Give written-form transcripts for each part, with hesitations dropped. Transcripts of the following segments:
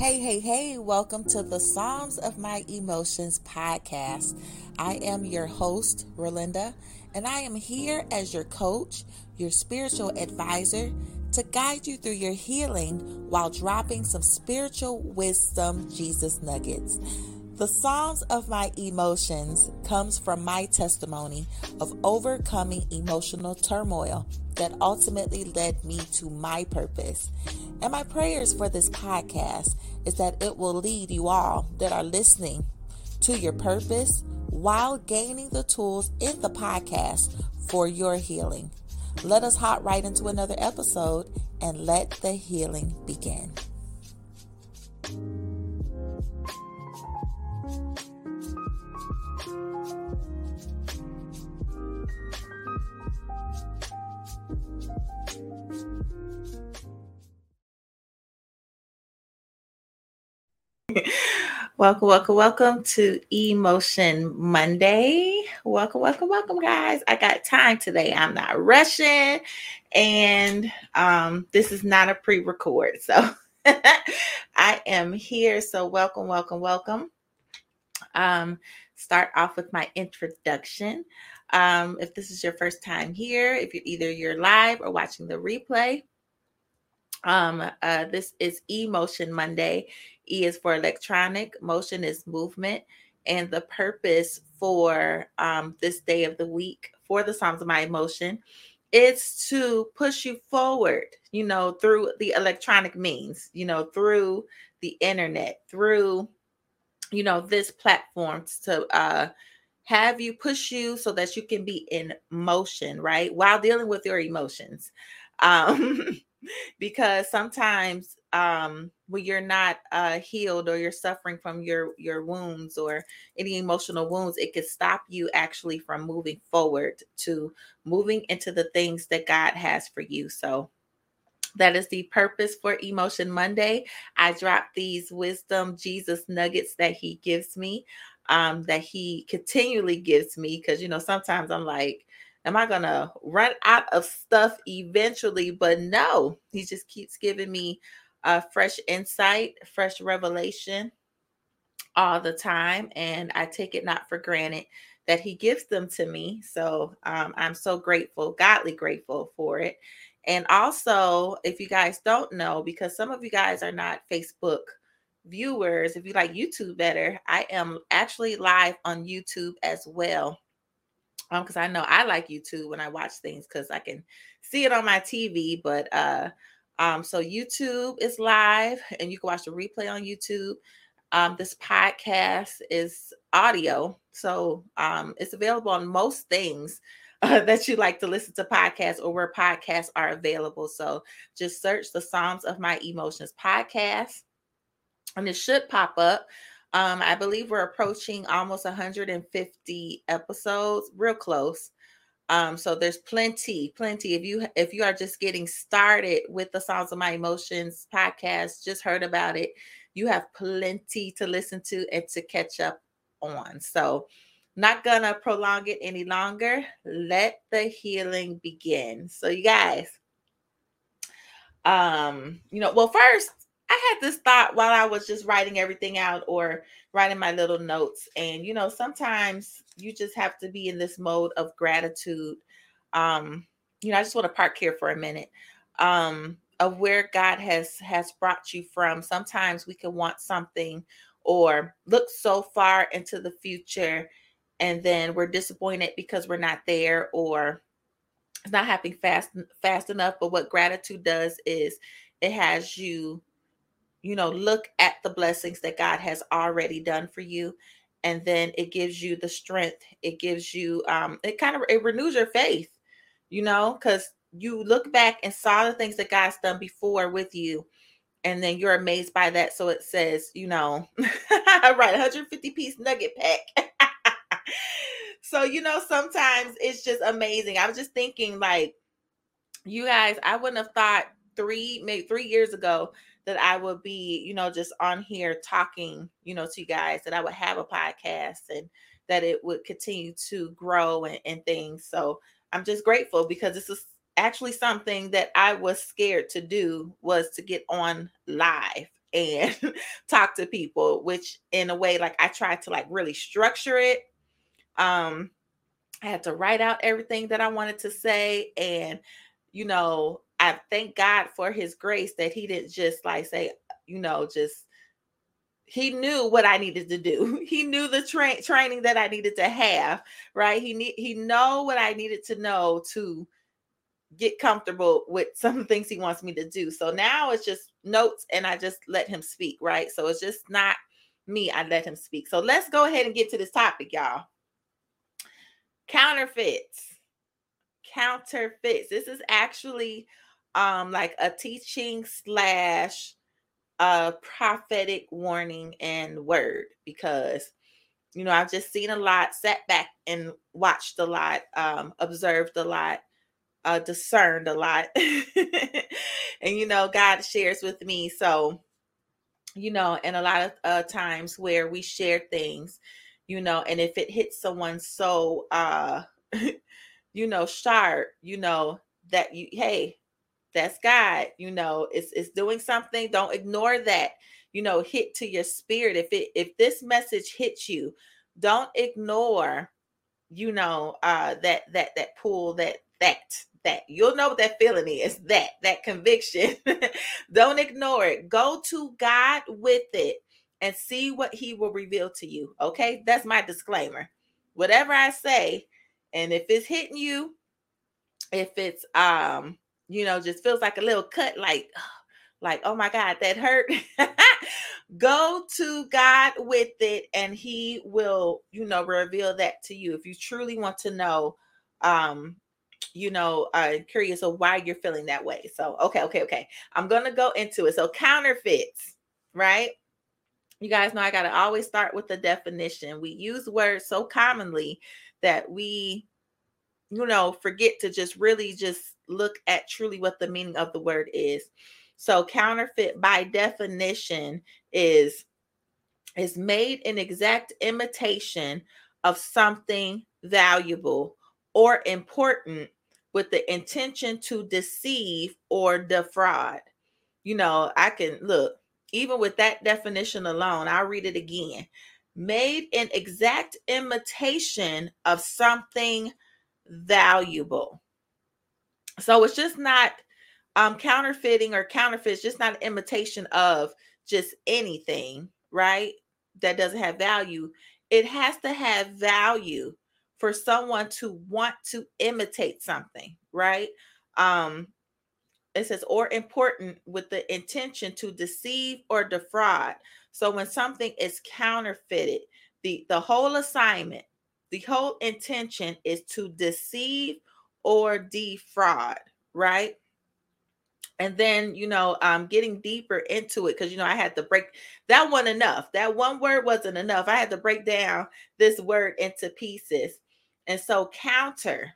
Hey, welcome to the Psalms of My Emotions podcast. I am your host, Ralinda, and I am here as your coach, your spiritual advisor, to guide you through your healing while dropping some spiritual wisdom Jesus nuggets. The Psalms of My Emotions comes from my testimony of overcoming emotional turmoil that ultimately led me to my purpose. And my prayers for this podcast is that it will lead you all that are listening to your purpose while gaining the tools in the podcast for your healing. Let us hop right into another episode and let the healing begin. Welcome to E-Motion Monday. Welcome, guys. I got time today. I'm not rushing, and this is not a pre-record, so I am here. So welcome. Start off with my introduction. If this is your first time here, if you're live or watching the replay, this is E-Motion Monday. E is for electronic, motion is movement, and the purpose for this day of the week for the Psalms of My Emotion is to push you forward, through the electronic means, through the internet, through, this platform to have you push you so that you can be in motion, right? While dealing with your emotions. Because sometimes when you're not healed or you're suffering from your wounds or any emotional wounds, it could stop you actually from moving forward to moving into the things that God has for you. So that is the purpose for E-Motion Monday. I drop these wisdom, Jesus nuggets that he gives me, that he continually gives me, because, sometimes I'm like, am I going to run out of stuff eventually? But no, he just keeps giving me fresh insight, fresh revelation all the time. And I take it not for granted that he gives them to me. So I'm so grateful, godly grateful for it. And also, if you guys don't know, because some of you guys are not Facebook viewers, if you like YouTube better, I am actually live on YouTube as well. Because I know I like YouTube when I watch things because I can see it on my TV. But so YouTube is live and you can watch the replay on YouTube. This podcast is audio. So it's available on most things that you like to listen to podcasts or where podcasts are available. So just search the Psalms of My Emotions podcast and it should pop up. I believe we're approaching almost 150 episodes, real close. So there's plenty. If you are just getting started with the Psalms of My Emotions podcast, just heard about it, you have plenty to listen to and to catch up on. So not going to prolong it any longer. Let the healing begin. So you guys, first, I had this thought while I was just writing everything out or writing my little notes. And, sometimes you just have to be in this mode of gratitude. I just want to park here for a minute of where God has brought you from. Sometimes we can want something or look so far into the future and then we're disappointed because we're not there or it's not happening fast enough. But what gratitude does is it has you look at the blessings that God has already done for you. And then it gives you the strength. It gives you, it renews your faith, because you look back and saw the things that God's done before with you. And then you're amazed by that. So it says, right, 150 piece nugget pack. So, sometimes it's just amazing. I was just thinking like, you guys, I wouldn't have thought maybe three years ago that I would be, just on here talking, to you guys, that I would have a podcast and that it would continue to grow and things. So I'm just grateful because this is actually something that I was scared to do was to get on live and talk to people, which in a way, like I tried to like really structure it. I had to write out everything that I wanted to say. And, you know, I thank God for his grace that he didn't just like say, you know, just, he knew what I needed to do. He knew the training that I needed to have, right? He know what I needed to know to get comfortable with some things he wants me to do. So now it's just notes and I just let him speak, right? So it's just not me. I let him speak. So let's go ahead and get to this topic, y'all. Counterfeits. This is actually like a teaching / a prophetic warning and word, because, you know, I've just seen a lot, sat back and watched a lot, observed a lot, discerned a lot. And, you know, God shares with me. So, you know, and a lot of times where we share things, you know, and if it hits someone so, you know, sharp, you know, that you, hey, that's God, you know, it's doing something. Don't ignore that, you know, hit to your spirit. If this message hits you, don't ignore, you know, that pull, that you'll know what that feeling is, that conviction. Don't ignore it. Go to God with it and see what he will reveal to you. Okay. That's my disclaimer. Whatever I say, and if it's hitting you, if it's, you know, just feels like a little cut, like, oh my God, that hurt. Go to God with it and he will, you know, reveal that to you. If you truly want to know, you know, curious of why you're feeling that way. So, okay. I'm going to go into it. So counterfeits, right? You guys know I got to always start with the definition. We use words so commonly that we, you know, forget to just really just look at truly what the meaning of the word is. So counterfeit by definition is made in exact imitation of something valuable or important with the intention to deceive or defraud. You know, I can look, even with that definition alone, I'll read it again. Made in exact imitation of something valuable. So it's just not counterfeiting or counterfeits, just not an imitation of just anything, right? That doesn't have value. It has to have value for someone to want to imitate something, right? It says, or important with the intention to deceive or defraud. So when something is counterfeited, the whole assignment, the whole intention is to deceive or defraud, right? And then, you know, getting deeper into it, because, you know, I had to break that one enough. That one word wasn't enough. I had to break down this word into pieces. And so counter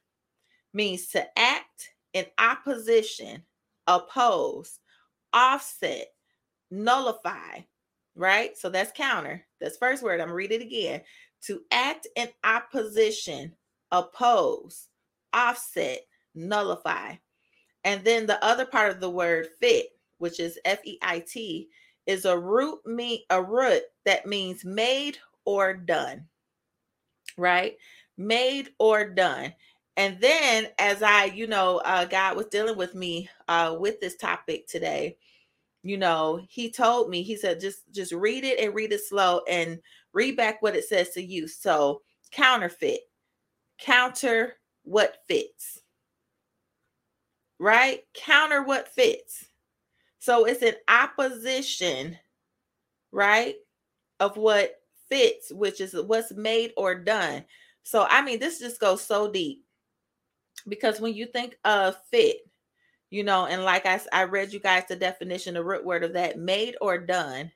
means to act in opposition, oppose, offset, nullify, right? So that's counter. That's first word. I'm going to read it again. To act in opposition, oppose, offset, nullify. And then the other part of the word fit, which is F-E-I-T, is a root that means made or done, right? Made or done. And then as I, you know, God was dealing with me with this topic today, you know, he told me, he said, just read it and read it slow and read back what it says to you. So counterfeit, counter what fits, right? Counter what fits. So it's an opposition, right, of what fits, which is what's made or done. So, I mean, this just goes so deep, because when you think of fit, you know, and like I read you guys the definition, the root word of that, made or done,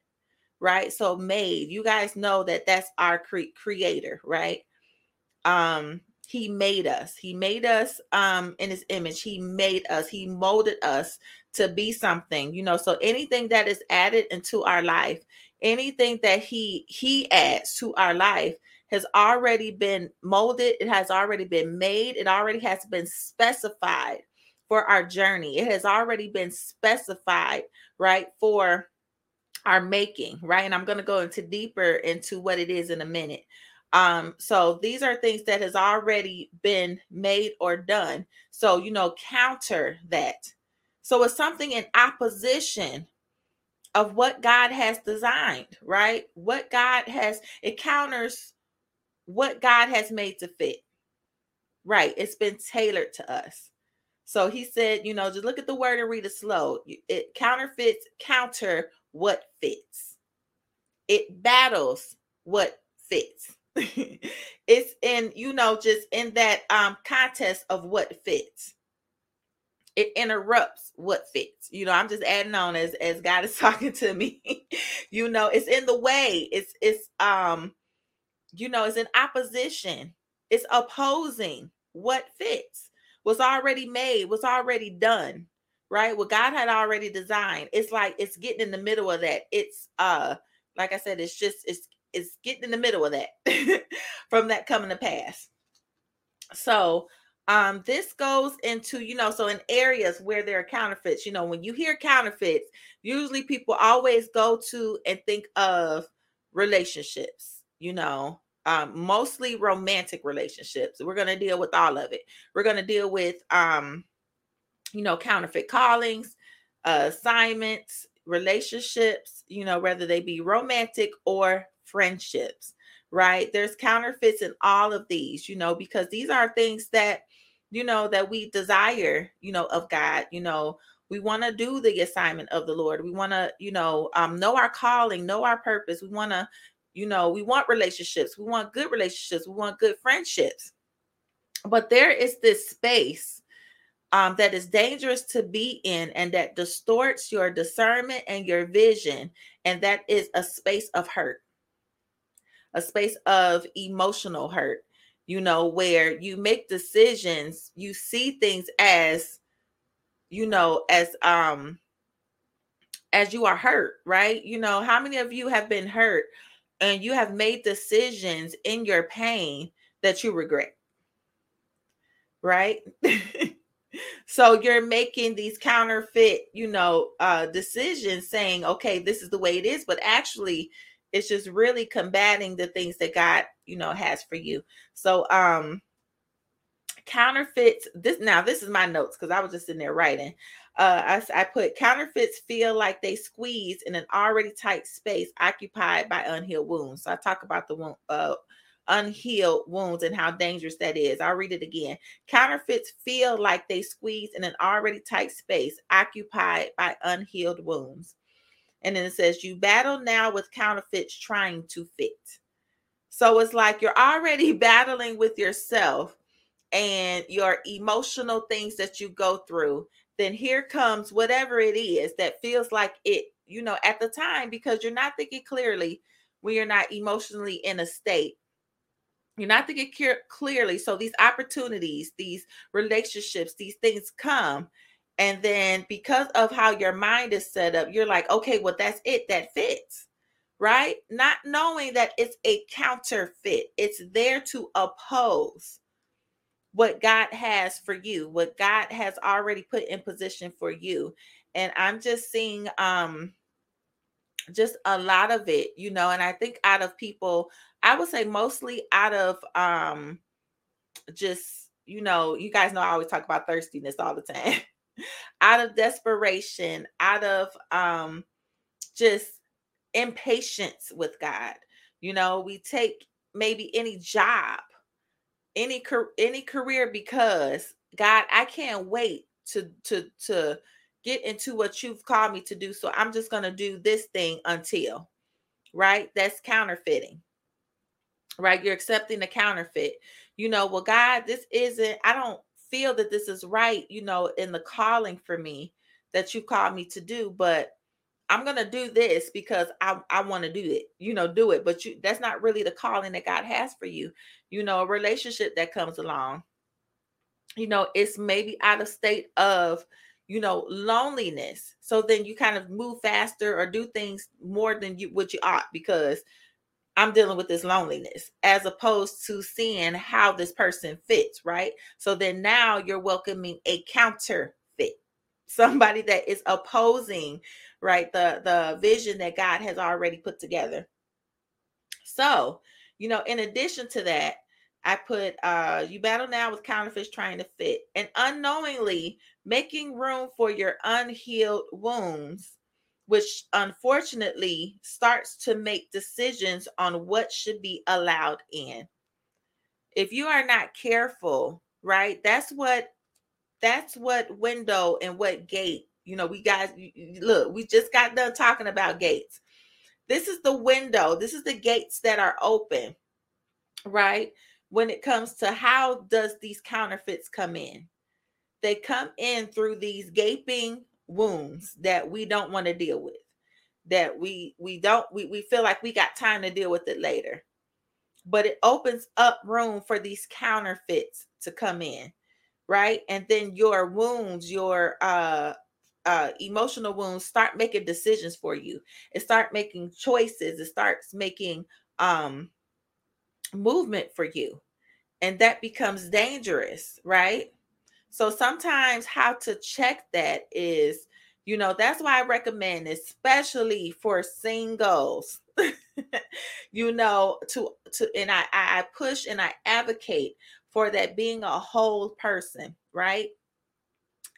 right? So made, you guys know that that's our creator, right? He made us. He made us in his image. He made us. He molded us to be something, you know. So anything that is added into our life, anything that he adds to our life has already been molded. It has already been made. It already has been specified for our journey. It has already been specified, right, for are making, right? And I'm going to go into deeper into what it is in a minute. So these are things that has already been made or done. So, you know, counter that. So it's something in opposition of what God has designed, right? What God has, it counters what God has made to fit, right? It's been tailored to us. So he said, you know, just look at the word and read it slow. It counterfeits, counter what fits. It battles what fits. It's in, you know, just in that contest of what fits. It interrupts what fits. You know, I'm just adding on as God is talking to me. You know, it's in the way. It's you know, it's in opposition. It's opposing what fits, was already made, was already done, right? What God had already designed. It's like, it's getting in the middle of that. It's like I said, it's getting in the middle of that from that coming to pass. So this goes into, you know, so in areas where there are counterfeits, you know, when you hear counterfeits, usually people always go to and think of relationships, you know, mostly romantic relationships. We're going to deal with all of it. We're going to deal with, you know, counterfeit callings, assignments, relationships, you know, whether they be romantic or friendships, right? There's counterfeits in all of these, you know, because these are things that, you know, that we desire, you know, of God. You know, we want to do the assignment of the Lord. We want to, you know our calling, know our purpose. We want to, you know, we want relationships. We want good relationships. We want good friendships. But there is this space that is dangerous to be in and that distorts your discernment and your vision. And that is a space of hurt, a space of emotional hurt, you know, where you make decisions, you see things as, you know, as you are hurt, right? You know, how many of you have been hurt and you have made decisions in your pain that you regret, right? So you're making these counterfeit, you know, decisions saying, okay, this is the way it is, but actually it's just really combating the things that God, you know, has for you. So counterfeits, this is my notes because I was just in there writing. I put counterfeits feel like they squeeze in an already tight space occupied by unhealed wounds. So I talk about the wound, unhealed wounds and how dangerous that is. I'll read it again. Counterfeits feel like they squeeze in an already tight space occupied by unhealed wounds. And then it says, you battle now with counterfeits trying to fit. So it's like you're already battling with yourself and your emotional things that you go through. Then here comes whatever it is that feels like it, you know, at the time, because you're not thinking clearly when you're not emotionally in a state. You're not thinking clearly. So these opportunities, these relationships, these things come. And then because of how your mind is set up, you're like, okay, well, that's it. That fits, right? Not knowing that it's a counterfeit. It's there to oppose what God has for you, what God has already put in position for you. And I'm just seeing just a lot of it, you know, and I think out of people, I would say mostly out of just, you know, you guys know I always talk about thirstiness all the time. Out of desperation, out of just impatience with God. You know, we take maybe any job, any career because, God, I can't wait to get into what you've called me to do. So I'm just going to do this thing until, right? That's counterfeiting, right? You're accepting the counterfeit. You know, well, God, this isn't, I don't feel that this is right, you know, in the calling for me that you called me to do, but I'm going to do this because I want to do it, you know, do it. But you, that's not really the calling that God has for you. You know, a relationship that comes along, you know, it's maybe out of state of, you know, loneliness. So then you kind of move faster or do things more than what you ought because I'm dealing with this loneliness as opposed to seeing how this person fits, right? So then now you're welcoming a counterfeit, somebody that is opposing right? The vision that God has already put together. So, you know, in addition to that, I put, you battle now with counterfeits trying to fit, and unknowingly making room for your unhealed wounds, which unfortunately starts to make decisions on what should be allowed in. If you are not careful, right? That's what window and what gate, you know, we guys, look, we just got done talking about gates. This is the window. This is the gates that are open, right? When it comes to how does these counterfeits come in? They come in through these gaping wounds that we don't want to deal with, that we feel like we got time to deal with it later. But it opens up room for these counterfeits to come in, right? And then your wounds, your emotional wounds start making decisions for you. It starts making choices. It starts making movement for you. And that becomes dangerous, right? So sometimes how to check that is, you know, that's why I recommend, especially for singles, you know, and I push and I advocate for that being a whole person, right?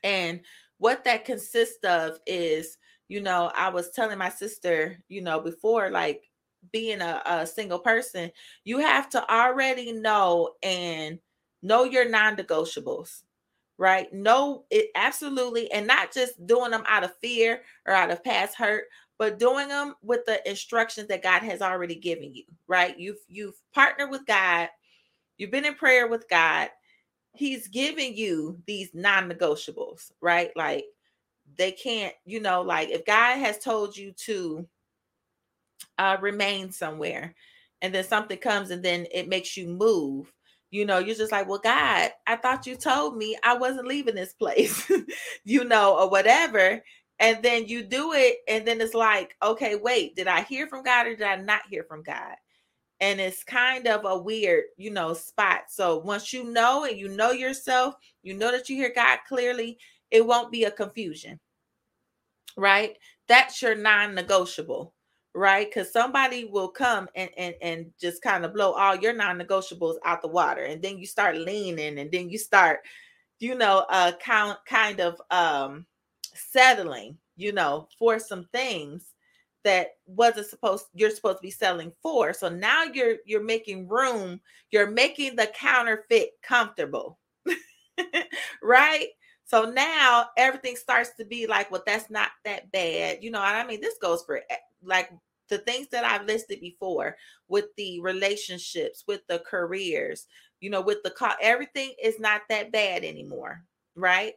And what that consists of is, you know, I was telling my sister, you know, before, like being a single person, you have to already know your non-negotiables. Right? No, it absolutely. And not just doing them out of fear or out of past hurt, but doing them with the instructions that God has already given you, right? You've partnered with God. You've been in prayer with God. He's giving you these non-negotiables, right? Like they can't, you know, like if God has told you to remain somewhere and then something comes and then it makes you move, you know, you're just like, well, God, I thought you told me I wasn't leaving this place, you know, or whatever. And then you do it. And then it's like, okay, wait, did I hear from God or did I not hear from God? And it's kind of a weird, you know, spot. So once you know, and you know yourself, you know that you hear God clearly, it won't be a confusion, right? That's your non-negotiable. Right? Because somebody will come and just kind of blow all your non-negotiables out the water. And then you start leaning and then you start, you know, kind of settling, you know, for some things that you're supposed to be settling for. So now you're making room. You're making the counterfeit comfortable. Right? So now everything starts to be like, well, that's not that bad. You know what I mean? This goes for like the things that I've listed before with the relationships, with the careers, you know, with the call, everything is not that bad anymore. Right.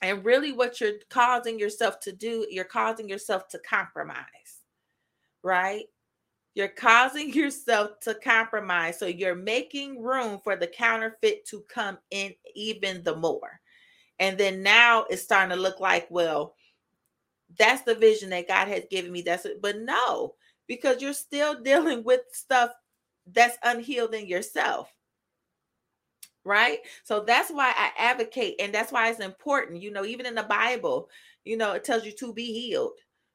And really what you're causing yourself to do, you're causing yourself to compromise. Right. You're causing yourself to compromise. So you're making room for the counterfeit to come in even the more. And then now it's starting to look like, well, that's the vision that God has given me. That's it. But no, because you're still dealing with stuff that's unhealed in yourself. Right. So that's why I advocate. And that's why it's important, you know, even in the Bible, you know, it tells you to be healed.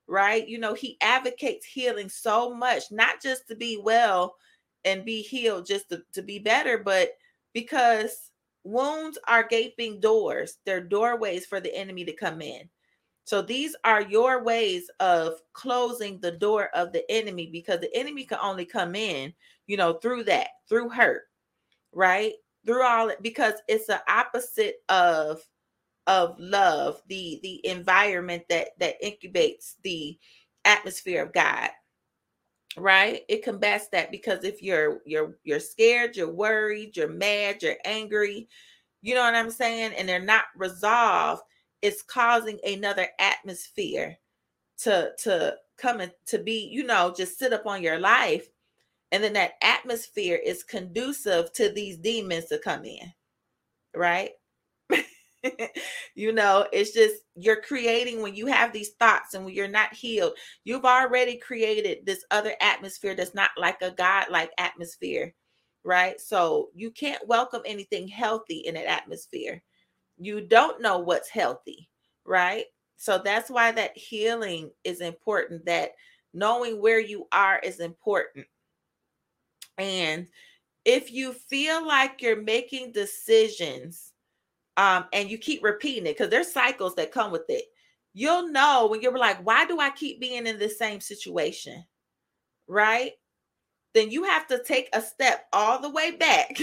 Right. You know, he advocates healing so much, not just to be well and be healed, just to be better, but because wounds are gaping doors. They're doorways for the enemy to come in. So these are your ways of closing the door of the enemy, because the enemy can only come in, you know, through that, through hurt, right? Through all, because it's the opposite of love, the environment that incubates the atmosphere of God, right? It combats that, because if you're scared, you're worried, you're mad, you're angry, you know what I'm saying? And they're not resolved. It's causing another atmosphere to come and to be, you know, just sit up on your life. And then that atmosphere is conducive to these demons to come in, right? You know, it's just, you're creating, when you have these thoughts and when you're not healed, you've already created this other atmosphere that's not like a God-like atmosphere, right? So you can't welcome anything healthy in an atmosphere. You don't know what's healthy, right? So that's why that healing is important. That knowing where you are is important. And if you feel like you're making decisions and you keep repeating it, because there's cycles that come with it, you'll know when you're like, why do I keep being in the same situation? Right? Then you have to take a step all the way back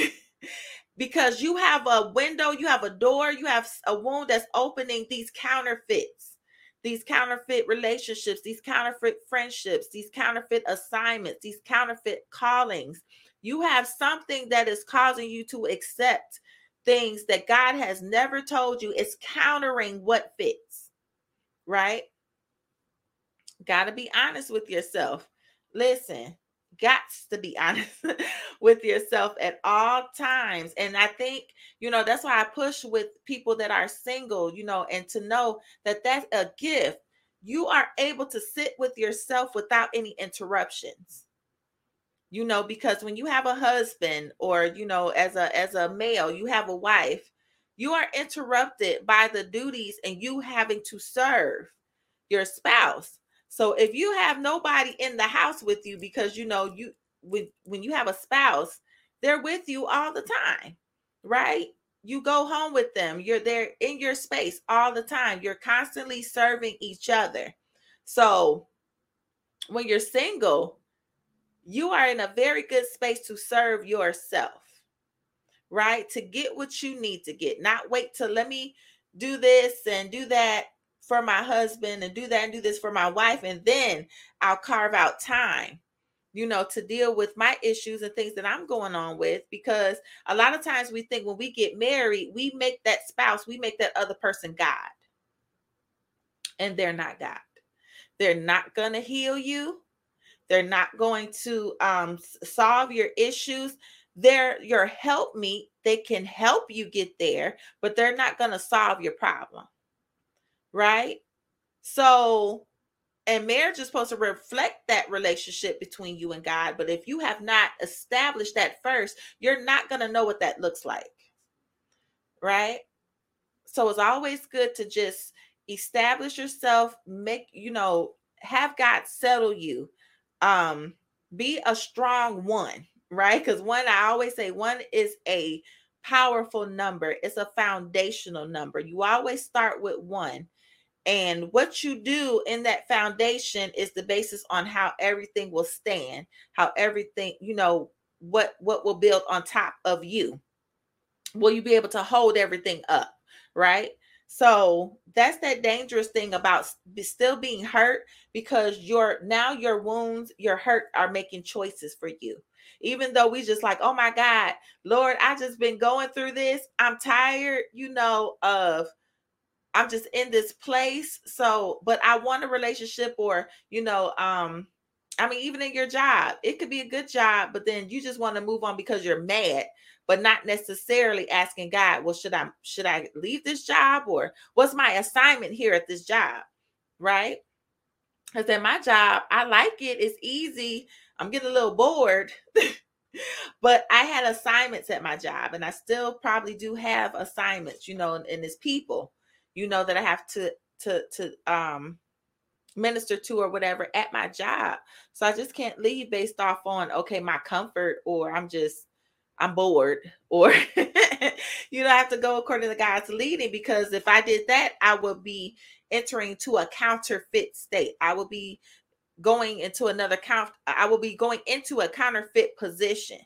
because you have a window, you have a door, you have a wound that's opening these counterfeits, these counterfeit relationships, these counterfeit friendships, these counterfeit assignments, these counterfeit callings. You have something that is causing you to accept things that God has never told you. It's countering what fits, right? Got to be honest with yourself. Listen, gots to be honest with yourself at all times. And I think, you know, that's why I push with people that are single, you know, and to know that that's a gift. You are able to sit with yourself without any interruptions, you know, because when you have a husband or, you know, as a male, you have a wife, you are interrupted by the duties and you having to serve your spouse. So if you have nobody in the house with you, because, you know, when you have a spouse, they're with you all the time, right? You go home with them. You're there in your space all the time. You're constantly serving each other. So when you're single, you are in a very good space to serve yourself, right? To get what you need to get, not wait till let me do this and do that for my husband and do that and do this for my wife, and then I'll carve out time, you know, to deal with my issues and things that I'm going on with. Because a lot of times we think when we get married, we make that spouse, we make that other person God, and they're not God. They're not going to heal you. They're not going to solve your issues. They're your helpmeet. They can help you get there, but they're not going to solve your problem. Right? So, and marriage is supposed to reflect that relationship between you and God. But if you have not established that first, you're not going to know what that looks like. Right? So it's always good to just establish yourself, make, you know, have God settle you. Be a strong one, right? Because one, I always say one is a powerful number. It's a foundational number. You always start with one. And what you do in that foundation is the basis on how everything will stand, how everything, you know, what will build on top of you. Will you be able to hold everything up, right? So that's that dangerous thing about still being hurt, because your wounds, your hurt are making choices for you. Even though we just like, oh my God, Lord, I just been going through this. I'm tired, you know, I'm just in this place. So, but I want a relationship, or, you know, I mean, even in your job, it could be a good job, but then you just want to move on because you're mad, but not necessarily asking God, well, should I leave this job, or what's my assignment here at this job? Right? Because at my job, I like it. It's easy. I'm getting a little bored, but I had assignments at my job, and I still probably do have assignments, you know, and it's people, you know, that I have to minister to or whatever at my job. So I just can't leave based off on, okay, my comfort, or I'm bored, or, you know, I have to go according to God's leading, because if I did that, I would be entering to a counterfeit state. I would be going into a counterfeit position,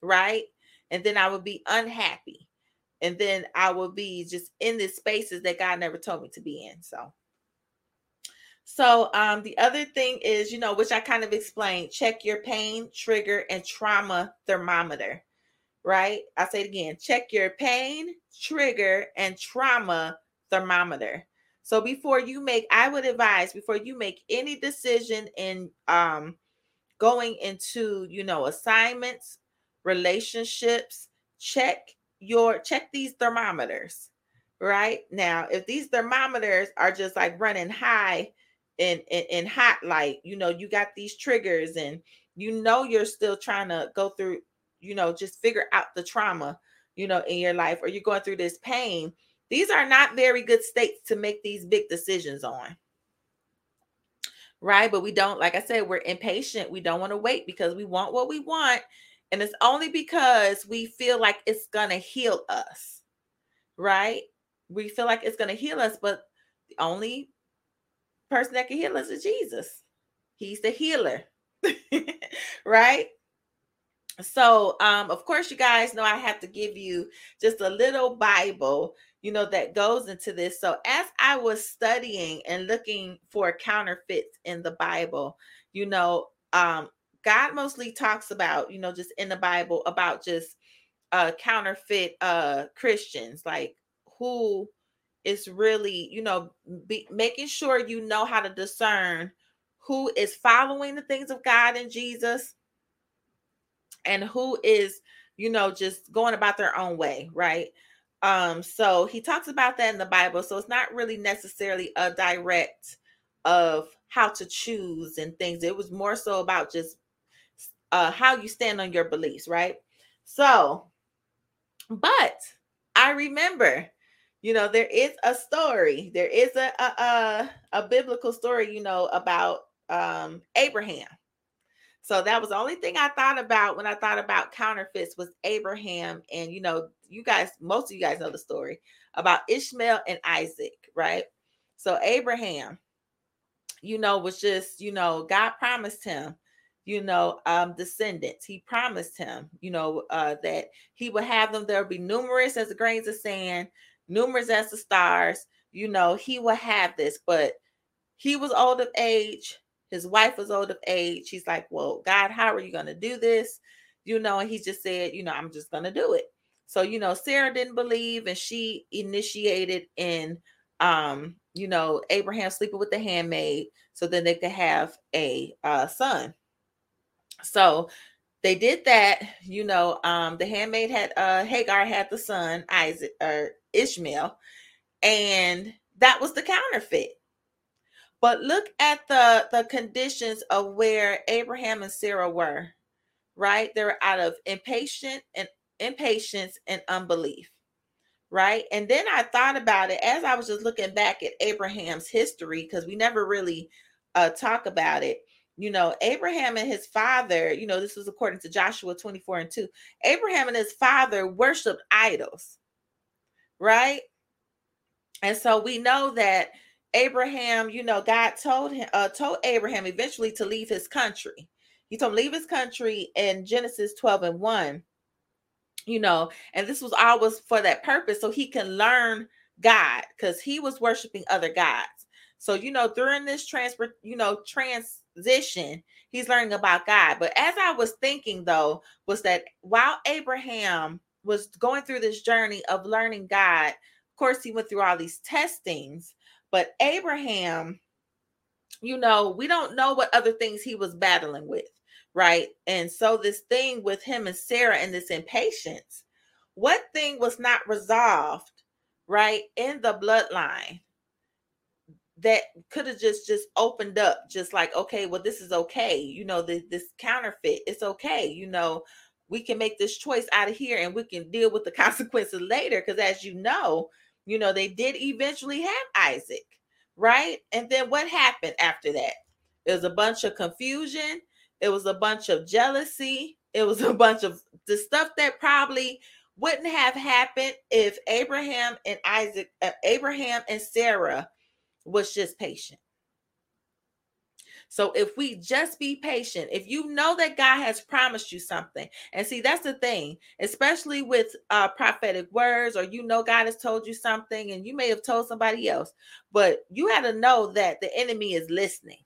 right? And then I would be unhappy. And then I would be just in these spaces that God never told me to be in. So the other thing is, you know, which I kind of explained, check your pain, trigger, and trauma thermometer, right? I'll say it again, check your pain, trigger, and trauma thermometer. So I would advise before you make any decision in going into, you know, assignments, relationships, check these thermometers, right? Now, if these thermometers are just like running high and hot, like, you know, you got these triggers and, you know, you're still trying to go through, you know, just figure out the trauma, you know, in your life, or you're going through this pain, These are not very good states to make these big decisions on. Right? But we don't, like I said, we're impatient. We don't want to wait because we want what we want. And it's only because we feel like it's going to heal us. Right? We feel like it's going to heal us, but the only person that can heal us is Jesus. He's the healer. Right? So, of course, you guys know I have to give you just a little Bible, you know, that goes into this. So as I was studying and looking for counterfeits in the Bible, you know, God mostly talks about, you know, just in the Bible about just counterfeit Christians, like who is really, you know, making sure you know how to discern who is following the things of God and Jesus, and who is, you know, just going about their own way, right? So he talks about that in the Bible. So it's not really necessarily a direct of how to choose and things. It was more so about just how you stand on your beliefs, right? So, but I remember, you know, there is a story. There is a biblical story, you know, about Abraham. So that was the only thing I thought about when I thought about counterfeits was Abraham. And, you know, you guys, most of you guys know the story about Ishmael and Isaac, right? So Abraham, you know, was just, you know, God promised him, you know, descendants. He promised him, you know, that he would have them. There'll be numerous as the grains of sand, numerous as the stars, you know, he will have this, but he was old of age. His wife was old of age. She's like, well, God, how are you going to do this? You know, and he just said, you know, I'm just going to do it. So, you know, Sarah didn't believe, and she initiated in, you know, Abraham sleeping with the handmaid so then they could have a son. So they did that. You know, the handmaid had, Hagar had the son, Isaac, or Ishmael, and that was the counterfeit. But look at the conditions of where Abraham and Sarah were, right? They were out of impatience and unbelief, right? And then I thought about it as I was just looking back at Abraham's history, because we never really talk about it. You know, Abraham and his father, you know, this was according to Joshua 24:2. Abraham and his father worshiped idols, right? And so we know that Abraham, you know, God told Abraham eventually to leave his country. He told him to leave his country in Genesis 12:1, you know, and this was always for that purpose so he can learn God, because he was worshiping other gods. So, you know, during this transition, he's learning about God. But as I was thinking, though, was that while Abraham was going through this journey of learning God, of course, he went through all these testings. But Abraham, you know, we don't know what other things he was battling with, right? And so this thing with him and Sarah and this impatience, what thing was not resolved, right, in the bloodline that could have just opened up, just like, okay, well, this is okay. You know, this counterfeit, it's okay. You know, we can make this choice out of here and we can deal with the consequences later, because as you know, you know, they did eventually have Isaac, right? And then what happened after that? It was a bunch of confusion. It was a bunch of jealousy. It was a bunch of the stuff that probably wouldn't have happened if Abraham and Sarah was just patient. So if we just be patient, if you know that God has promised you something, and see, that's the thing, especially with prophetic words, or, you know, God has told you something and you may have told somebody else, but you had to know that the enemy is listening.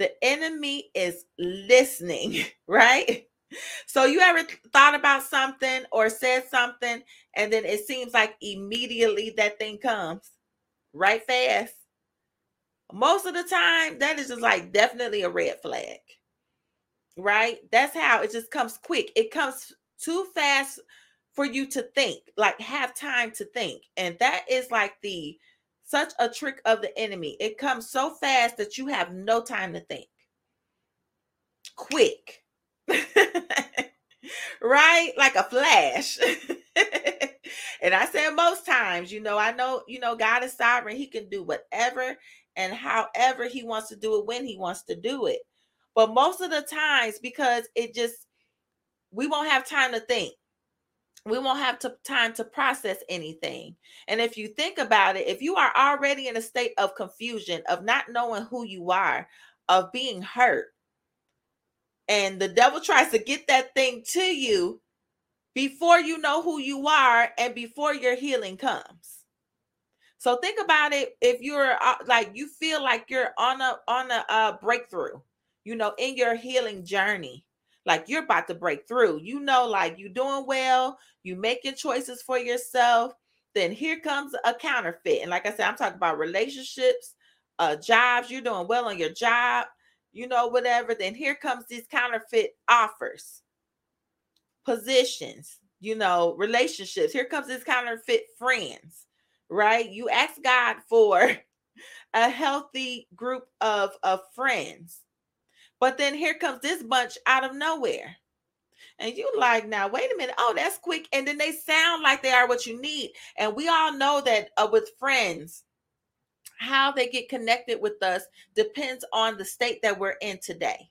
The enemy is listening, right? So you ever thought about something or said something, and then it seems like immediately that thing comes right fast. Most of the time, that is just like definitely a red flag, right? That's how it just comes quick. It comes too fast for you to think, like have time to think. And that is like such a trick of the enemy. It comes so fast that you have no time to think. Quick, right? Like a flash. And I said most times, I know, God is sovereign. He can do whatever and however he wants to do it when he wants to do it. But most of the times, because we won't have time to think. We won't have time to process anything. And if you think about it, if you are already in a state of confusion, of not knowing who you are, of being hurt, and the devil tries to get that thing to you before you know who you are and before your healing comes. So think about it. If you're you feel like you're on a breakthrough, in your healing journey, like you're about to break through, you're doing well, you making choices for yourself, then here comes a counterfeit. And like I said, I'm talking about relationships, jobs, you're doing well on your job, whatever. Then here comes these counterfeit offers, positions, relationships. Here comes these counterfeit friends, right? You ask God for a healthy group of friends. But then here comes this bunch out of nowhere. And you like, now, wait a minute. Oh, that's quick. And then they sound like they are what you need. And we all know that with friends, how they get connected with us depends on the state that we're in today.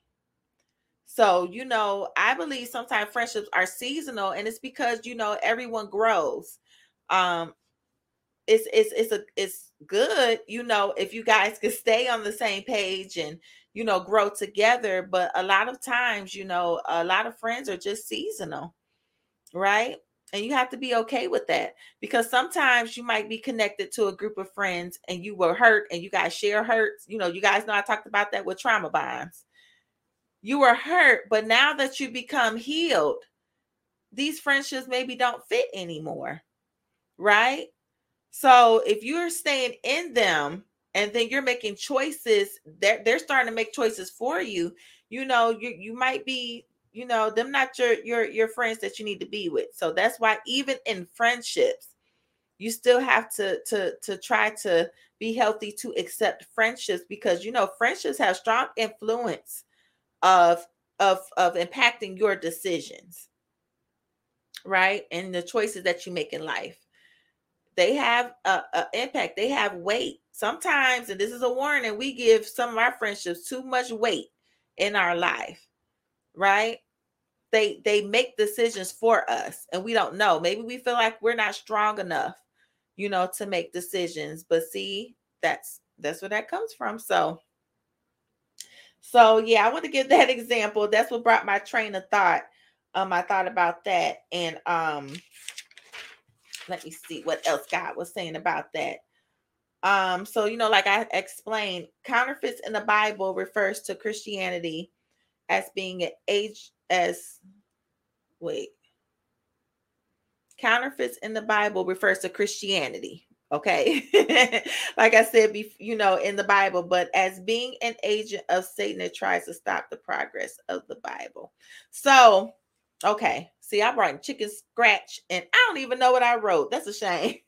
So, I believe sometimes friendships are seasonal, and it's because, everyone grows. It's good, if you guys could stay on the same page and, grow together. But a lot of times, a lot of friends are just seasonal, right? And you have to be okay with that, because sometimes you might be connected to a group of friends and you were hurt and you guys share hurts. You guys know I talked about that with trauma bonds. You were hurt, but now that you become healed, these friendships maybe don't fit anymore, right? So if you're staying in them, and then you're making choices, they're starting to make choices for you. You might be, them not your friends that you need to be with. So that's why even in friendships, you still have to try to be healthy to accept friendships, because, friendships have strong influence of impacting your decisions, right? And the choices that you make in life. They have an impact. They have weight. Sometimes, and this is a warning, we give some of our friendships too much weight in our life, right? They make decisions for us, and we don't know. Maybe we feel like we're not strong enough, to make decisions. But see, that's where that comes from. So yeah, I want to give that example. That's what brought my train of thought. I thought about that, and let me see what else God was saying about that. So, like I explained, counterfeits in the Bible refers to Christianity as being counterfeits in the Bible refers to Christianity. Okay. Like I said, in the Bible, but as being an agent of Satan that tries to stop the progress of the Bible. So, okay. See, I brought in chicken scratch and I don't even know what I wrote. That's a shame.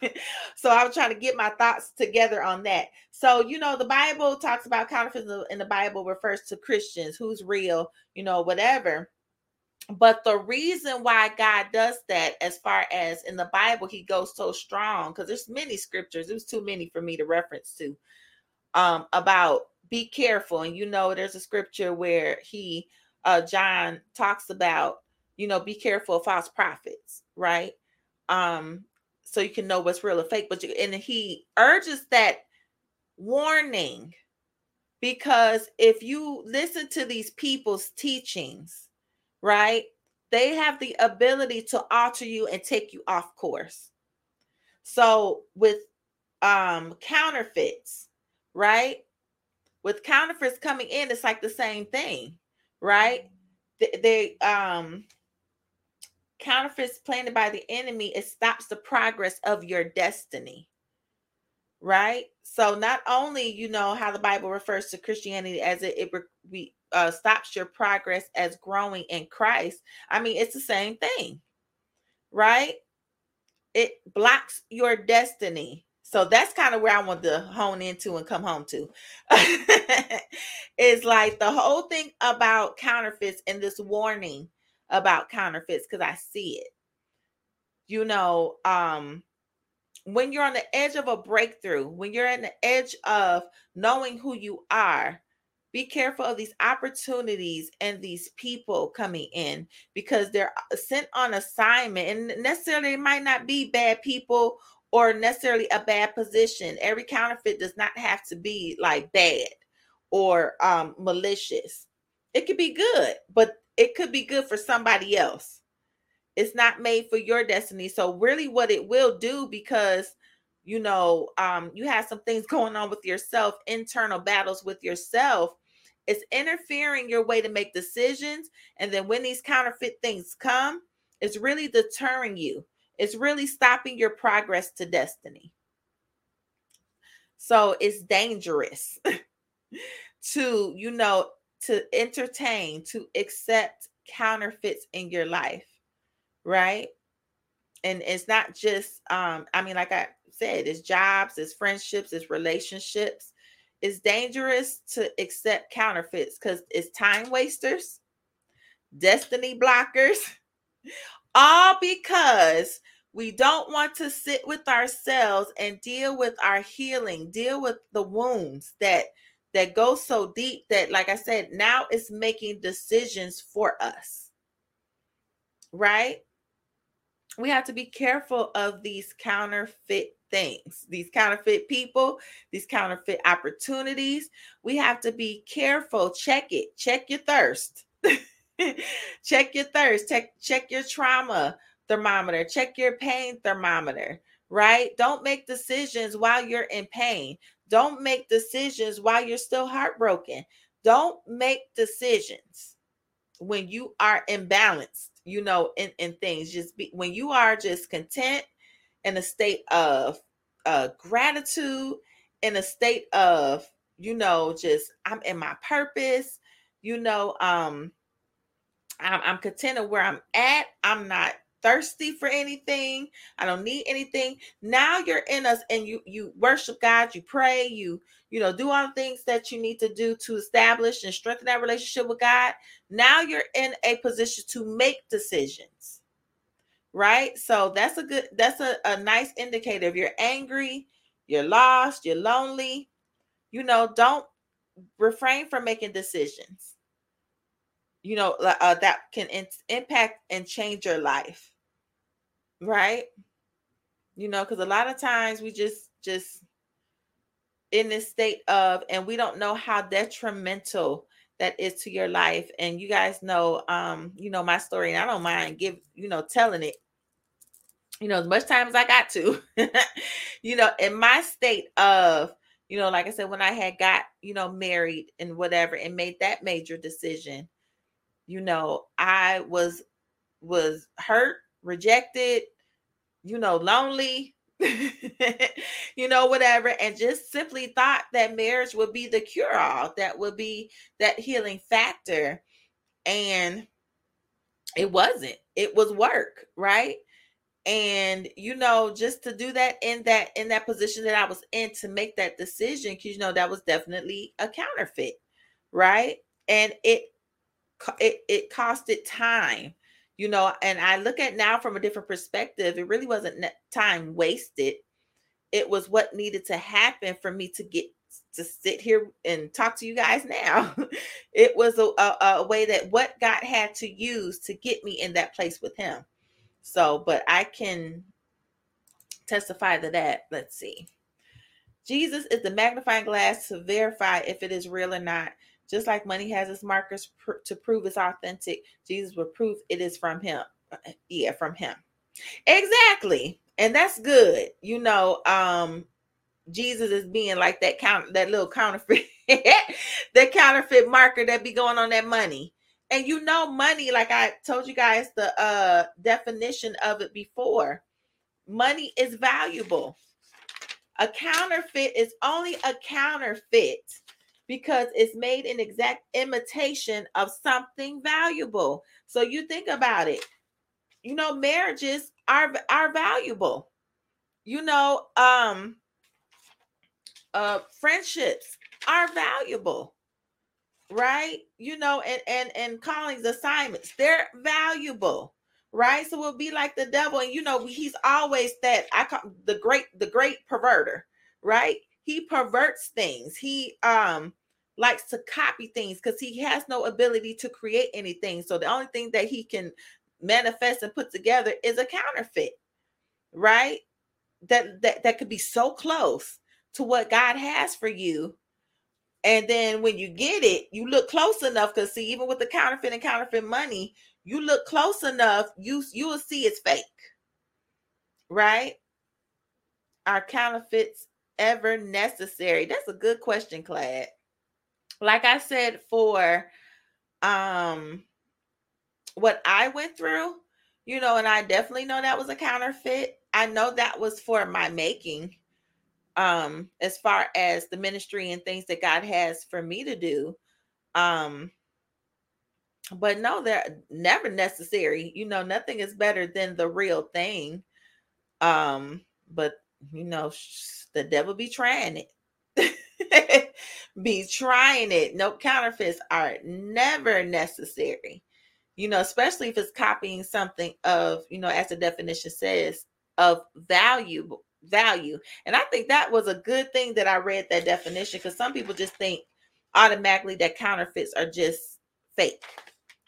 So I was trying to get my thoughts together on that. So, the Bible talks about counterfeits in the Bible refers to Christians, who's real, whatever. But the reason why God does that, as far as in the Bible, he goes so strong, because there's many scriptures. It was too many for me to reference to, about be careful. And, there's a scripture where John talks about, be careful of false prophets, right? So you can know what's real or fake. And he urges that warning, because if you listen to these people's teachings, right, they have the ability to alter you and take you off course. So with counterfeits, right? With counterfeits coming in, it's like the same thing, right? Counterfeits planted by the enemy, it stops the progress of your destiny, right? So not only, how the Bible refers to Christianity as it stops your progress as growing in Christ. I mean, it's the same thing, right? It blocks your destiny. So that's kind of where I want to hone into and come home to. It's like the whole thing about counterfeits and this warning about counterfeits, because I see it, when you're on the edge of a breakthrough, when you're on the edge of knowing who you are, be careful of these opportunities and these people coming in, because they're sent on assignment, and necessarily it might not be bad people or necessarily a bad position. Every counterfeit does not have to be like bad or malicious. It could be good, but it could be good for somebody else. It's not made for your destiny. So really what it will do, because you have some things going on with yourself, internal battles with yourself, it's interfering your way to make decisions. And then when these counterfeit things come, it's really deterring you. It's really stopping your progress to destiny. So it's dangerous to, to entertain, to accept counterfeits in your life, right? And it's not just, like I said, it's jobs, it's friendships, it's relationships. It's dangerous to accept counterfeits because it's time wasters, destiny blockers, all because we don't want to sit with ourselves and deal with our healing, deal with the wounds that go so deep that, like I said, now it's making decisions for us, right? We have to be careful of these counterfeit things, these counterfeit people, these counterfeit opportunities. We have to be careful. Check it. Check your thirst. Check your thirst. Check your trauma thermometer. Check your pain thermometer, right? Don't make decisions while you're in pain. Don't make decisions while you're still heartbroken. Don't make decisions when you are imbalanced, in things. When you are just content, in a state of gratitude, in a state of, I'm in my purpose, I'm contented where I'm at. I'm not thirsty for anything. I don't need anything. Now you're in us, and you worship God, you pray, you do all the things that you need to do to establish and strengthen that relationship with God. Now you're in a position to make decisions, right? So that's a nice indicator. If you're angry, you're lost, you're lonely, don't refrain from making decisions. That can impact and change your life, right? Because a lot of times we just in this state of, and we don't know how detrimental that is to your life. And you guys know, my story, and I don't mind telling it, as much time as I got to, in my state of, like I said, when I had got, married and whatever, and made that major decision, I was hurt, rejected, lonely, whatever, and just simply thought that marriage would be the cure-all, that would be that healing factor. And it wasn't. It was work, right? And, just to do that in that position that I was in, to make that decision, because, that was definitely a counterfeit, right? And it costed time, and I look at now from a different perspective. It really wasn't time wasted. It was what needed to happen for me to get to sit here and talk to you guys now. It was a way that what God had to use to get me in that place with him. So, but I can testify to that. Let's see. Jesus is the magnifying glass to verify if it is real or not. Just like money has its markers to prove it's authentic, Jesus will prove it is from him. Yeah, from him. Exactly. And that's good. Jesus is being like that little counterfeit, that counterfeit marker that be going on that money. And money, like I told you guys, the definition of it before, money is valuable. A counterfeit is only a counterfeit because it's made an exact imitation of something valuable. So you think about it. Marriages are valuable. Friendships are valuable, right? And callings, assignments, they're valuable. right? So we'll be like the devil, and you know, he's always that I call the great perverter, right? He perverts things. He likes to copy things because he has no ability to create anything. So the only thing that he can manifest and put together is a counterfeit, right? That could be so close to what God has for you. And then when you get it, you look close enough, because see, even with the counterfeit and counterfeit money, you look close enough, you will see it's fake, right? Are counterfeits ever necessary? That's a good question, Clad. Like I said, for what I went through, you know, and I definitely know that was a counterfeit. I know that was for my making, as far as the ministry and things that God has for me to do. But no, they're never necessary. You know, nothing is better than the real thing. But you know, the devil be trying it, No counterfeits are never necessary. You know, especially if it's copying something of, you know, as the definition says, of value. And I think that was a good thing that I read that definition, because some people just think automatically that counterfeits are just fake,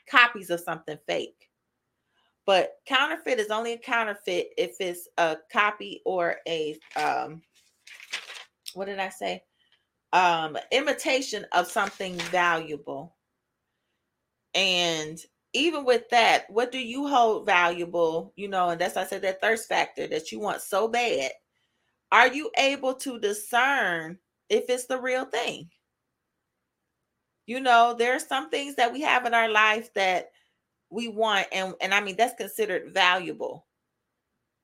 copies of something fake. But counterfeit is only a counterfeit if it's a copy or a, imitation of something valuable. And even with that, what do you hold valuable? You know, and that's why I said that thirst factor that you want so bad. Are you able to discern if it's the real thing? You know, there are some things that we have in our life that we want, and I mean, that's considered valuable.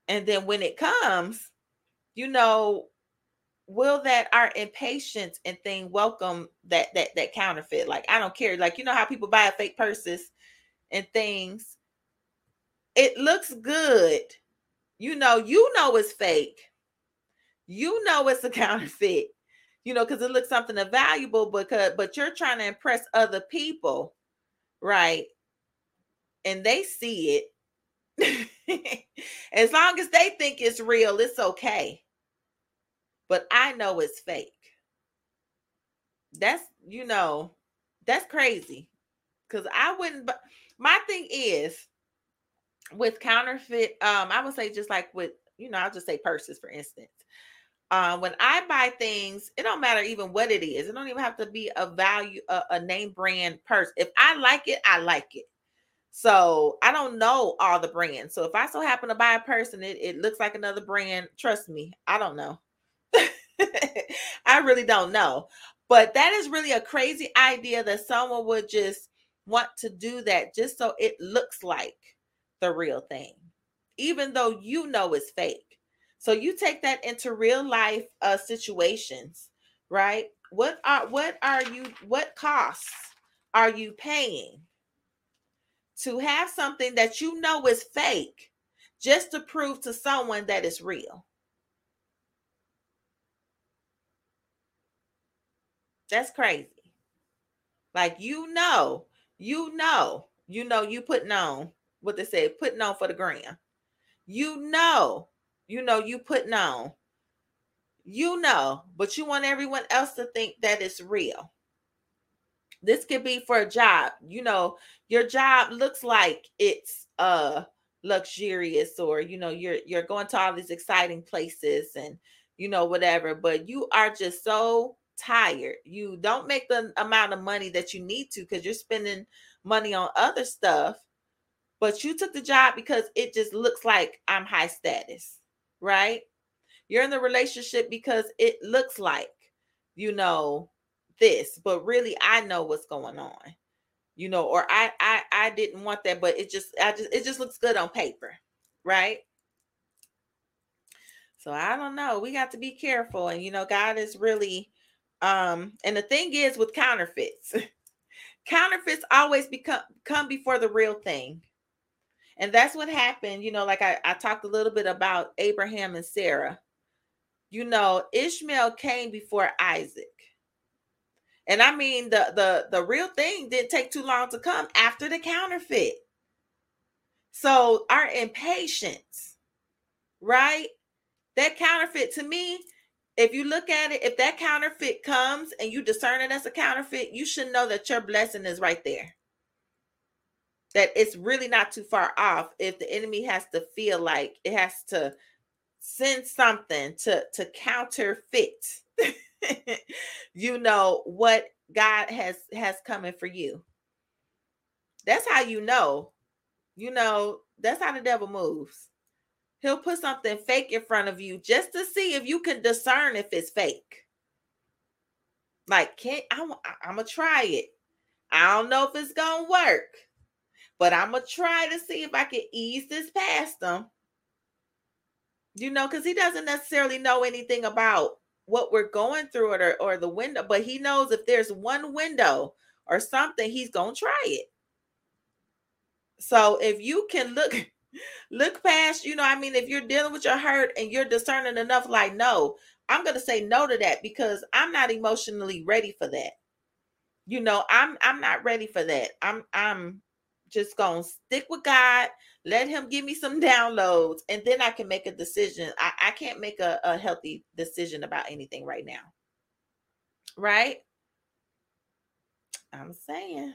And then when it comes, you know, will that our impatience and thing welcome that counterfeit? Like, I don't care. Like, you know how people buy fake purses and things, it looks good, you know it's fake, you know it's a counterfeit, you know, because it looks something valuable, but you're trying to impress other people, right? And they see it. As long as they think it's real, it's okay, but I know it's fake. That's, you know, that's crazy, because I wouldn't. But my thing is with counterfeit, I would say, just like with, you know, I'll just say purses, for instance. When I buy things, it don't matter even what it is. It don't even have to be a value, a name brand purse. If I like it, I like it. So I don't know all the brands. So if I so happen to buy a purse and it looks like another brand, trust me, I don't know. I really don't know. But that is really a crazy idea that someone would just want to do that just so it looks like the real thing, even though you know it's fake. So you take that into real life situations, right? What costs are you paying to have something that you know is fake just to prove to someone that it's real? That's crazy. Like, you know, you putting on what they say, putting on for the gram. You know, you putting on, you know, but you want everyone else to think that it's real. This could be for a job. You know, your job looks like it's luxurious, or, you know, you're going to all these exciting places and, you know, whatever, but you are just so tired. You don't make the amount of money that you need to, because you're spending money on other stuff, but you took the job because it just looks like I'm high status, right? You're in the relationship because it looks like, you know, this, but really I know what's going on, you know, or I didn't want that, but it just looks good on paper, right? So I don't know. We got to be careful, and you know, God is really and the thing is with counterfeits always come before the real thing. And that's what happened. You know, like I talked a little bit about Abraham and Sarah. You know, Ishmael came before Isaac. And I mean, the real thing didn't take too long to come after the counterfeit. So our impatience, right? That counterfeit to me, if you look at it, if that counterfeit comes and you discern it as a counterfeit, you should know that your blessing is right there. That it's really not too far off if the enemy has to feel like it has to send something to counterfeit, you know, what God has coming for you. That's how you know, that's how the devil moves. He'll put something fake in front of you just to see if you can discern if it's fake. Like, I'm going to try it. I don't know if it's going to work, but I'm going to try to see if I can ease this past him. You know, because he doesn't necessarily know anything about what we're going through it or the window, but he knows if there's one window or something, he's going to try it. So if you can look past, you know, I mean, if you're dealing with your hurt and you're discerning enough, like, no, I'm going to say no to that because I'm not emotionally ready for that. You know, I'm not ready for that. I'm just going to stick with God. Let him give me some downloads and then I can make a decision. I can't make a healthy decision about anything right now. Right? I'm saying.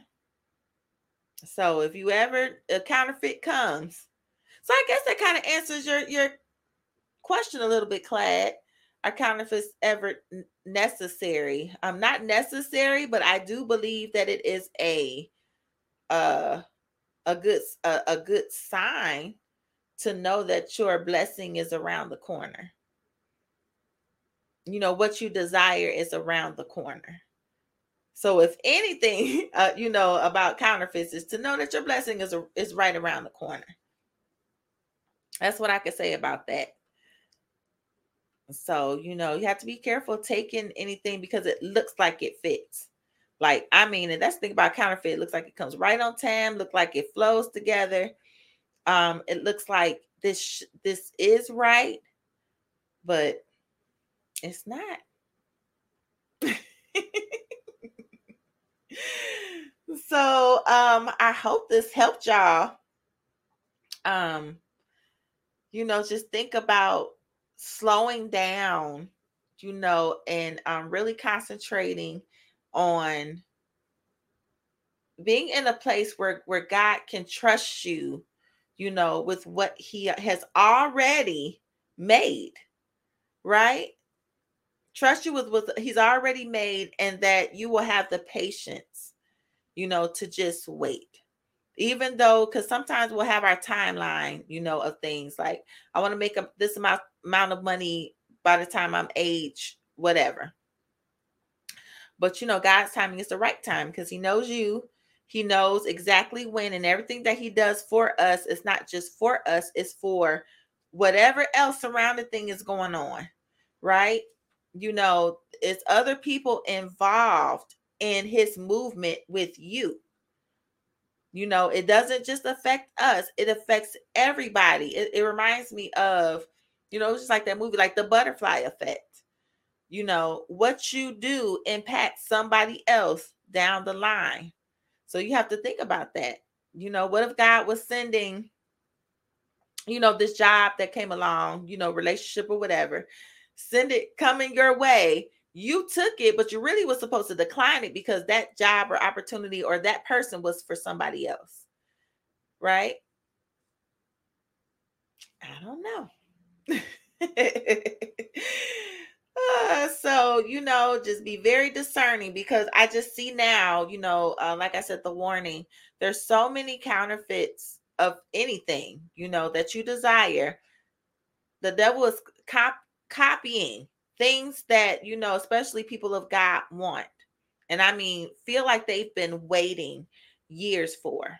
So if you ever, a counterfeit comes. So I guess that kind of answers your question a little bit, Clad. Are counterfeits ever necessary? Not necessary, but I do believe that it is a good sign to know that your blessing is around the corner. You know, what you desire is around the corner. So if anything, you know, about counterfeits is to know that your blessing is right around the corner. That's what I could say about that. So, you know, you have to be careful taking anything because it looks like it fits. Like, I mean, and that's the thing about counterfeit. It looks like it comes right on time. Look like it flows together. It looks like this is right, but it's not. So, I hope this helped y'all. You know, just think about slowing down, you know, and really concentrating on being in a place where God can trust you, you know, with what he has already made, right? Trust you with what he's already made, and that you will have the patience, you know, to just wait. Even though, because sometimes we'll have our timeline, you know, of things like, I want to make up this amount of money by the time I'm age, whatever. But, you know, God's timing is the right time because he knows you. He knows exactly when, and everything that he does for us is not just for us. It's for whatever else surrounding thing is going on, right? You know, it's other people involved in his movement with you. You know, it doesn't just affect us. It affects everybody. It reminds me of, you know, it's just like that movie, like the butterfly effect. You know, what you do impacts somebody else down the line. So you have to think about that. You know, what if God was sending, you know, this job that came along, you know, relationship or whatever, send it coming your way. You took it, but you really was supposed to decline it because that job or opportunity or that person was for somebody else. Right? I don't know. So, you know, just be very discerning because I just see now, you know, like I said, the warning, there's so many counterfeits of anything, you know, that you desire. The devil is copying things that, you know, especially people of God want. And I mean, feel like they've been waiting years for.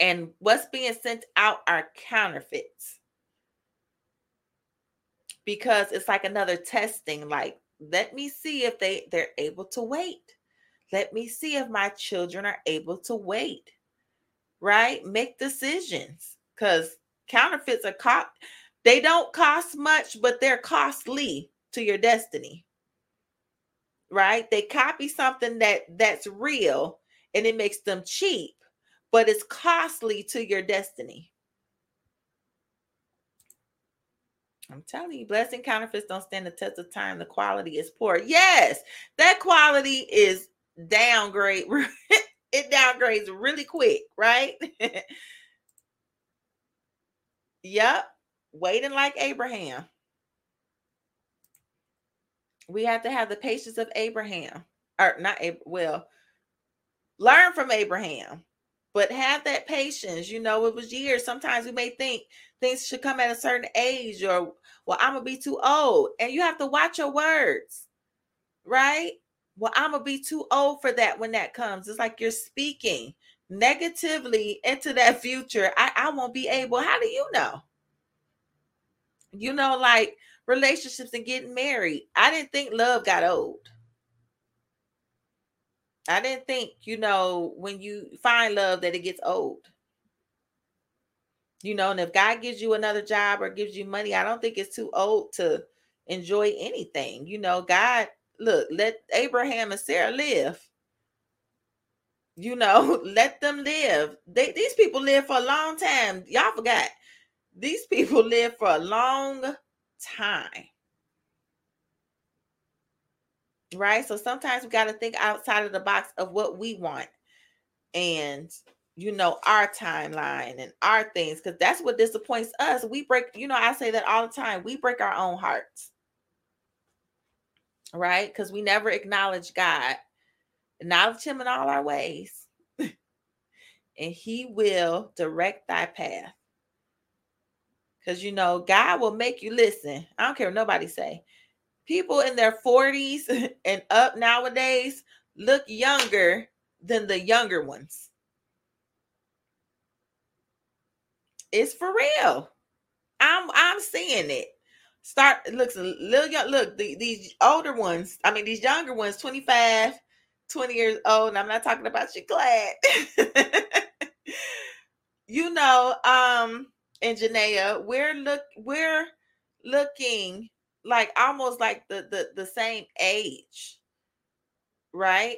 And what's being sent out are counterfeits. Because it's like another testing, like, let me see if they're able to wait. Let me see if my children are able to wait, right? Make decisions because counterfeits are caught. They don't cost much, but they're costly to your destiny, right? They copy something that's real and it makes them cheap, but it's costly to your destiny. I'm telling you, blessing counterfeits don't stand the test of time. The quality is poor. Yes, that quality is downgrade. It downgrades really quick, right? Yep. Waiting like Abraham. We have to have the patience of Abraham. Or not, well, learn from Abraham, but have that patience. You know, it was years. Sometimes we may think things should come at a certain age, or, well, I'm going to be too old. And you have to watch your words, right? Well, I'm going to be too old for that when that comes. It's like you're speaking negatively into that future. I won't be able. How do you know? You know, like relationships and getting married. I didn't think love got old. I didn't think, you know, when you find love that it gets old. You know, and if God gives you another job or gives you money, I don't think it's too old to enjoy anything. You know, God, look, let Abraham and Sarah live. You know, let them live. These people live for a long time. Y'all forgot. These people live for a long time. Right? So sometimes we got to think outside of the box of what we want and, you know, our timeline and our things, because that's what disappoints us. We break, you know, I say that all the time. We break our own hearts. Right? Because we never acknowledge God. Acknowledge him in all our ways. And he will direct thy path. Because, you know, God will make you listen. I don't care what nobody say. People in their 40s and up nowadays look younger than the younger ones. It's for real. I'm seeing it. These older ones, I mean, these younger ones, 25, 20 years old, and I'm not talking about your glad. You know, and Janaea, we're looking like almost like the same age, right?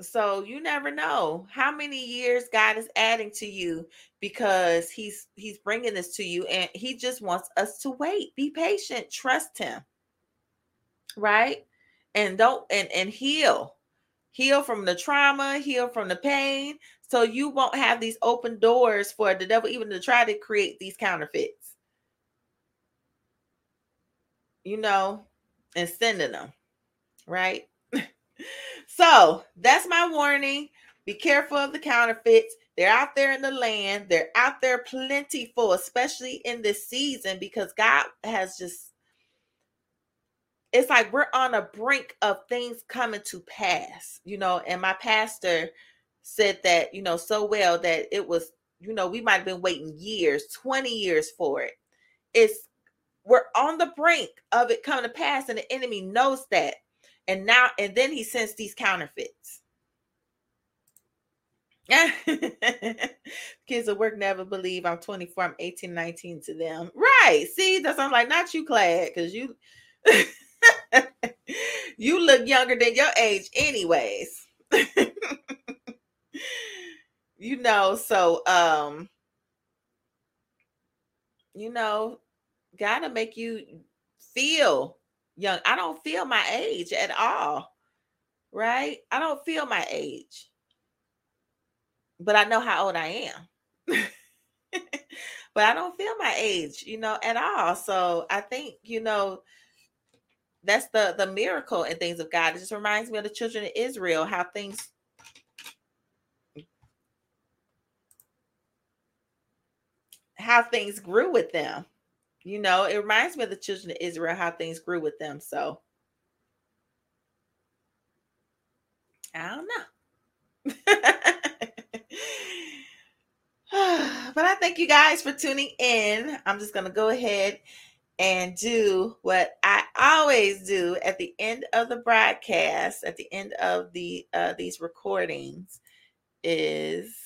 So you never know how many years God is adding to you, because he's bringing this to you, and he just wants us to wait, be patient, trust him, right? And don't and heal from the trauma, heal from the pain, so you won't have these open doors for the devil even to try to create these counterfeits, you know, and sending them, right? So that's my warning. Be careful of the counterfeits. They're out there in the land. They're out there plentiful, especially in this season, because God has just, it's like we're on a brink of things coming to pass, you know, and my pastor said that, you know, so well that it was, you know, we might have been waiting years, 20 years for it. We're on the brink of it coming to pass, and the enemy knows that. And now, and then he sends these counterfeits. Kids at work never believe I'm 24, I'm 18, 19 to them. Right. See, that's I'm like, not you, Clad, because you, you look younger than your age anyways. You know, so, you know, gotta make you feel young. I don't feel my age at all, right? I don't feel my age, but I know how old I am. But I don't feel my age, you know, at all. So I think, you know, that's the miracle in things of God. It just reminds me of the children of Israel, how things. How things grew with them. You know, it reminds me of the children of Israel, how things grew with them. So, I don't know. But I thank you guys for tuning in. I'm just going to go ahead and do what I always do at the end of the broadcast, at the end of the these recordings, is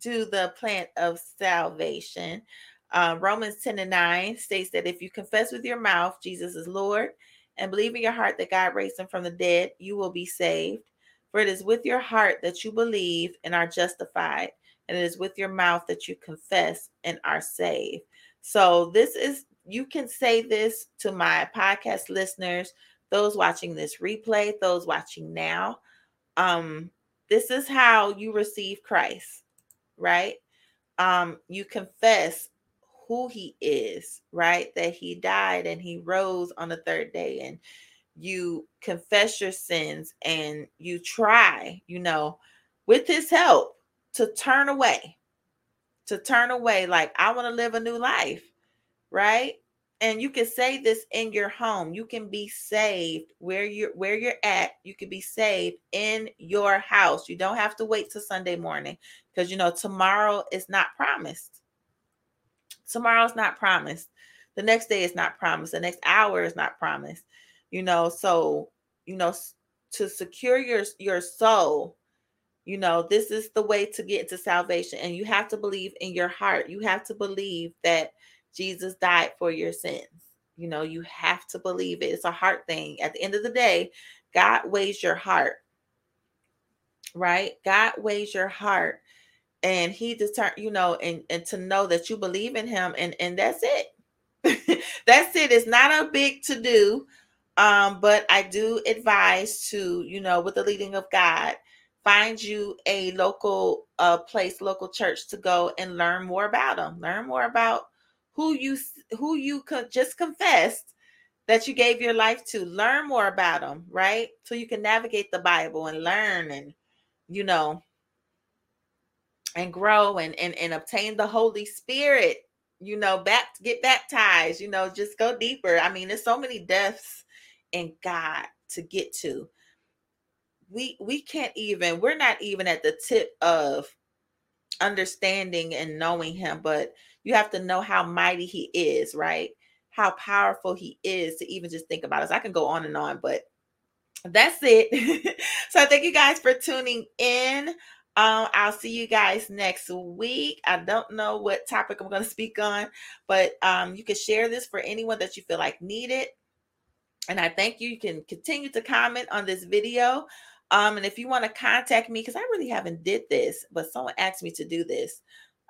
do the plan of salvation. Romans 10:9 states that if you confess with your mouth Jesus is Lord and believe in your heart that God raised him from the dead, you will be saved. For it is with your heart that you believe and are justified, and it is with your mouth that you confess and are saved. So this is, you can say this to my podcast listeners, those watching this replay, those watching now. This is how you receive Christ, right? You confess who he is, right? That he died and he rose on the third day, and you confess your sins, and you try, with his help to turn away. Like, I want to live a new life, right? And you can say this in your home. You can be saved where you're at. You can be saved in your house. You don't have to wait till Sunday morning, because tomorrow is not promised. Tomorrow's not promised. The next day is not promised. The next hour is not promised. So, to secure your soul, this is the way to get to salvation. And you have to believe in your heart. You have to believe that Jesus died for your sins. You have to believe it. It's a heart thing. At the end of the day, God weighs your heart, right? God weighs your heart, and he determines, and to know that you believe in him, and that's it. That's it. It's not a big to do. But I do advise to, with the leading of God, find you a local place, local church to go and learn more about them. Learn more about who you just confessed that you gave your life to. Learn more about them, right? So you can navigate the Bible and learn and, and grow and obtain the Holy Spirit, get baptized, just go deeper. I mean, there's so many depths in God to get to. We're not even at the tip of understanding and knowing him, but you have to know how mighty he is, right? How powerful he is to even just think about us. I can go on and on, but that's it. So thank you guys for tuning in. I'll see you guys next week. I don't know what topic I'm going to speak on, but you can share this for anyone that you feel like need it. And I thank you. You can continue to comment on this video. And if you want to contact me, because I really haven't did this, but someone asked me to do this.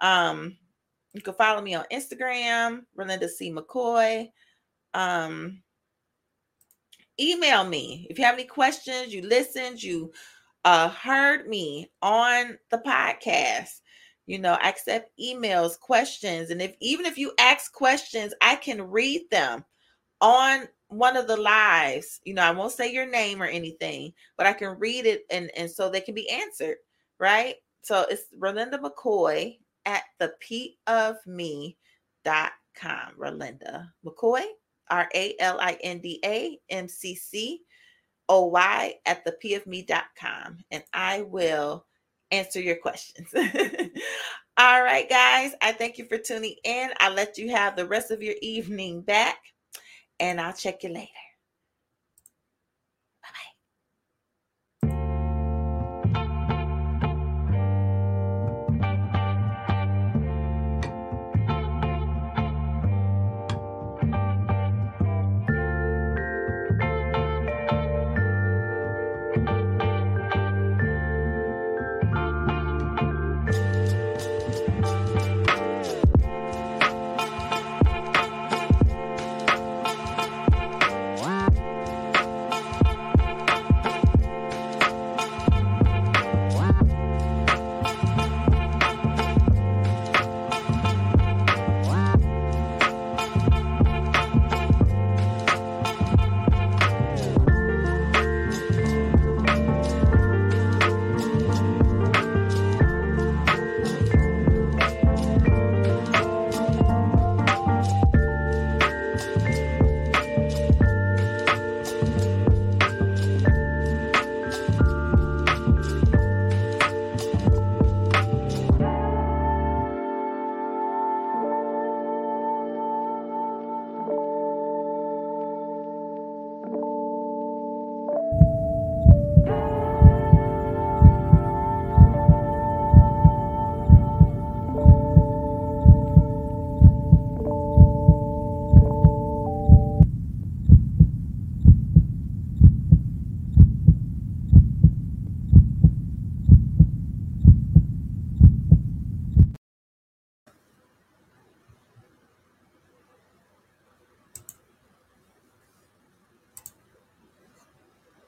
You can follow me on Instagram, Ralinda C. McCoy. Email me. If you have any questions, you listened, you heard me on the podcast. I accept emails, questions. And even if you ask questions, I can read them on one of the lives. I won't say your name or anything, but I can read it. And so they can be answered, right? So it's Ralinda McCoy at thepofme.com. Ralinda McCoy, RalindaMccoy at thepofme.com. And I will answer your questions. All right, guys. I thank you for tuning in. I'll let you have the rest of your evening back. And I'll check you later.